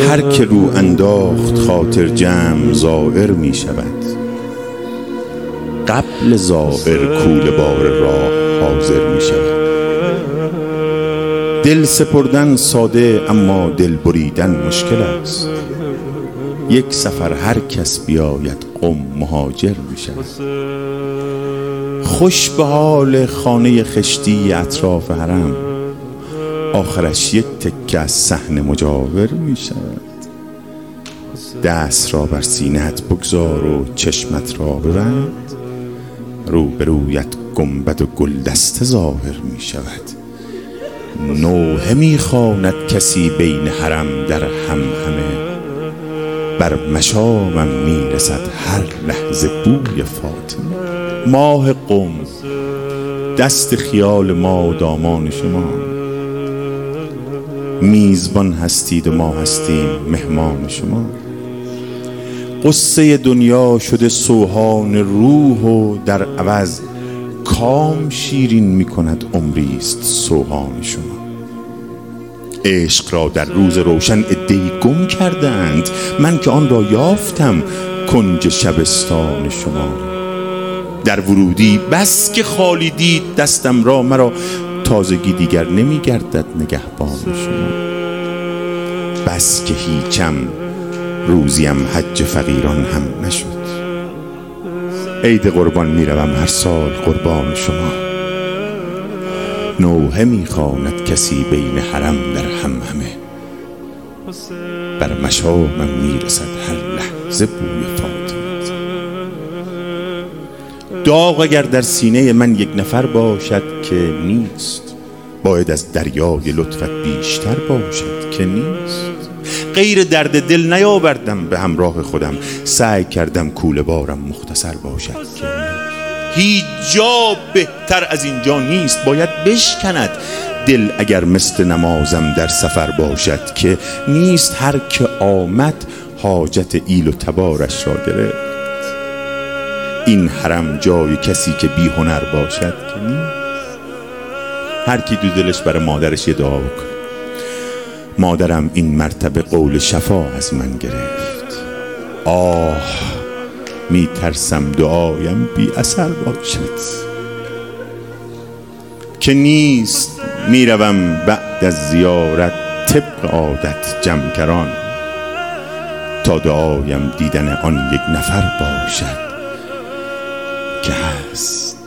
هر که رو انداخت خاطر جمع زائر می شود. قبل زائر کول بار راه حاضر می شود. دل سپردن ساده اما دل بریدن مشکل است. یک سفر هر کس بیاید قم مهاجر می شود. خوش به حال خانه خشتی اطراف حرم، آخرش یک تکه از صحن مجاور می شود. دست را بر سینه‌ات بگذار و چشمت را ببند، روبرویت گنبد و گلدسته ظاهر می شود. نوحه می خواند کسی بین حرم در همهمه، بر مشامم می رسد هر لحظه بوی فاطمه. ماه قم، دست خیال ما و دامان شما. میزبان هستید و ما هستیم مهمان شما. قصه دنیا شده سوهان روح و در عوض کام شیرین می کند عمریست سوهان شما. عشق را در روز روشن عده‌ای گم کردند، من که آن را یافتم کنج شبستان شما. در ورودی بس که خالی دید دستم را مرا، تازگی دیگر نمی گردد نگهبان شما. بس که هیچم روزیم حج فقیران هم نشد. عید قربان می روم هر سال قربان شما. نوحه می خواند کسی بین حرم در همهمه، بر مشامم می رسد هر لحظه بوی فاطمه. داغ اگر در سینه من یک نفر باشد که نیست، باید از دریای لطفت بیشتر باشد که نیست. غیر درد دل نیاوردم به همراه خودم، سعی کردم کوله بارم مختصر باشد که نیست. هیچ جا بهتر از اینجا نیست، باید بشکند دل اگر مثل نمازم در سفر باشد که نیست. هر که آمد حاجت ایل و تبارش را گرفت، این حرم جای کسی که بی هنر باشد که نیست. هر کی دو دلش برای مادرش یه دعا بکنه. مادرم این مرتبه قول شفا از من گرفت. آه، می ترسم دعایم بی اثر باشد که نیست. می روم بعد از زیارت طبق عادت جمکران، تا دعایم دیدن آن یک نفر باشد که هست.